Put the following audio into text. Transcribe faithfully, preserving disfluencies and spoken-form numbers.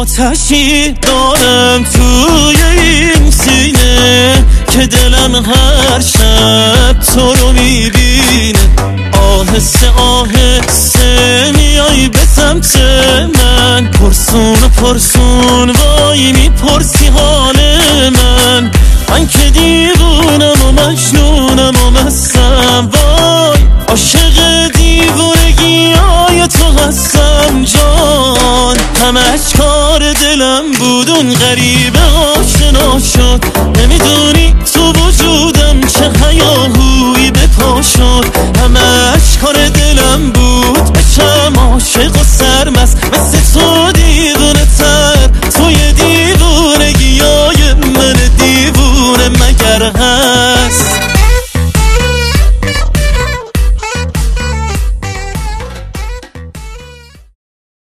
آتشی دارم توی این سینه که دلم هر شب تو رو میبینه. آهسته آهسته میای به سمت من، پرسون و پرسون وای میپرسی حال من. من که دیوونم و مجنونم و مستم، وای عاشق دیوونگی های تو هستم جان. همش کار دلم بود اون غریبه آشنا شد، نمیدونی تو وجودم چه هیاهویی به پا شد. همش کار دلم بود بشم عاشق و سرمست، مثل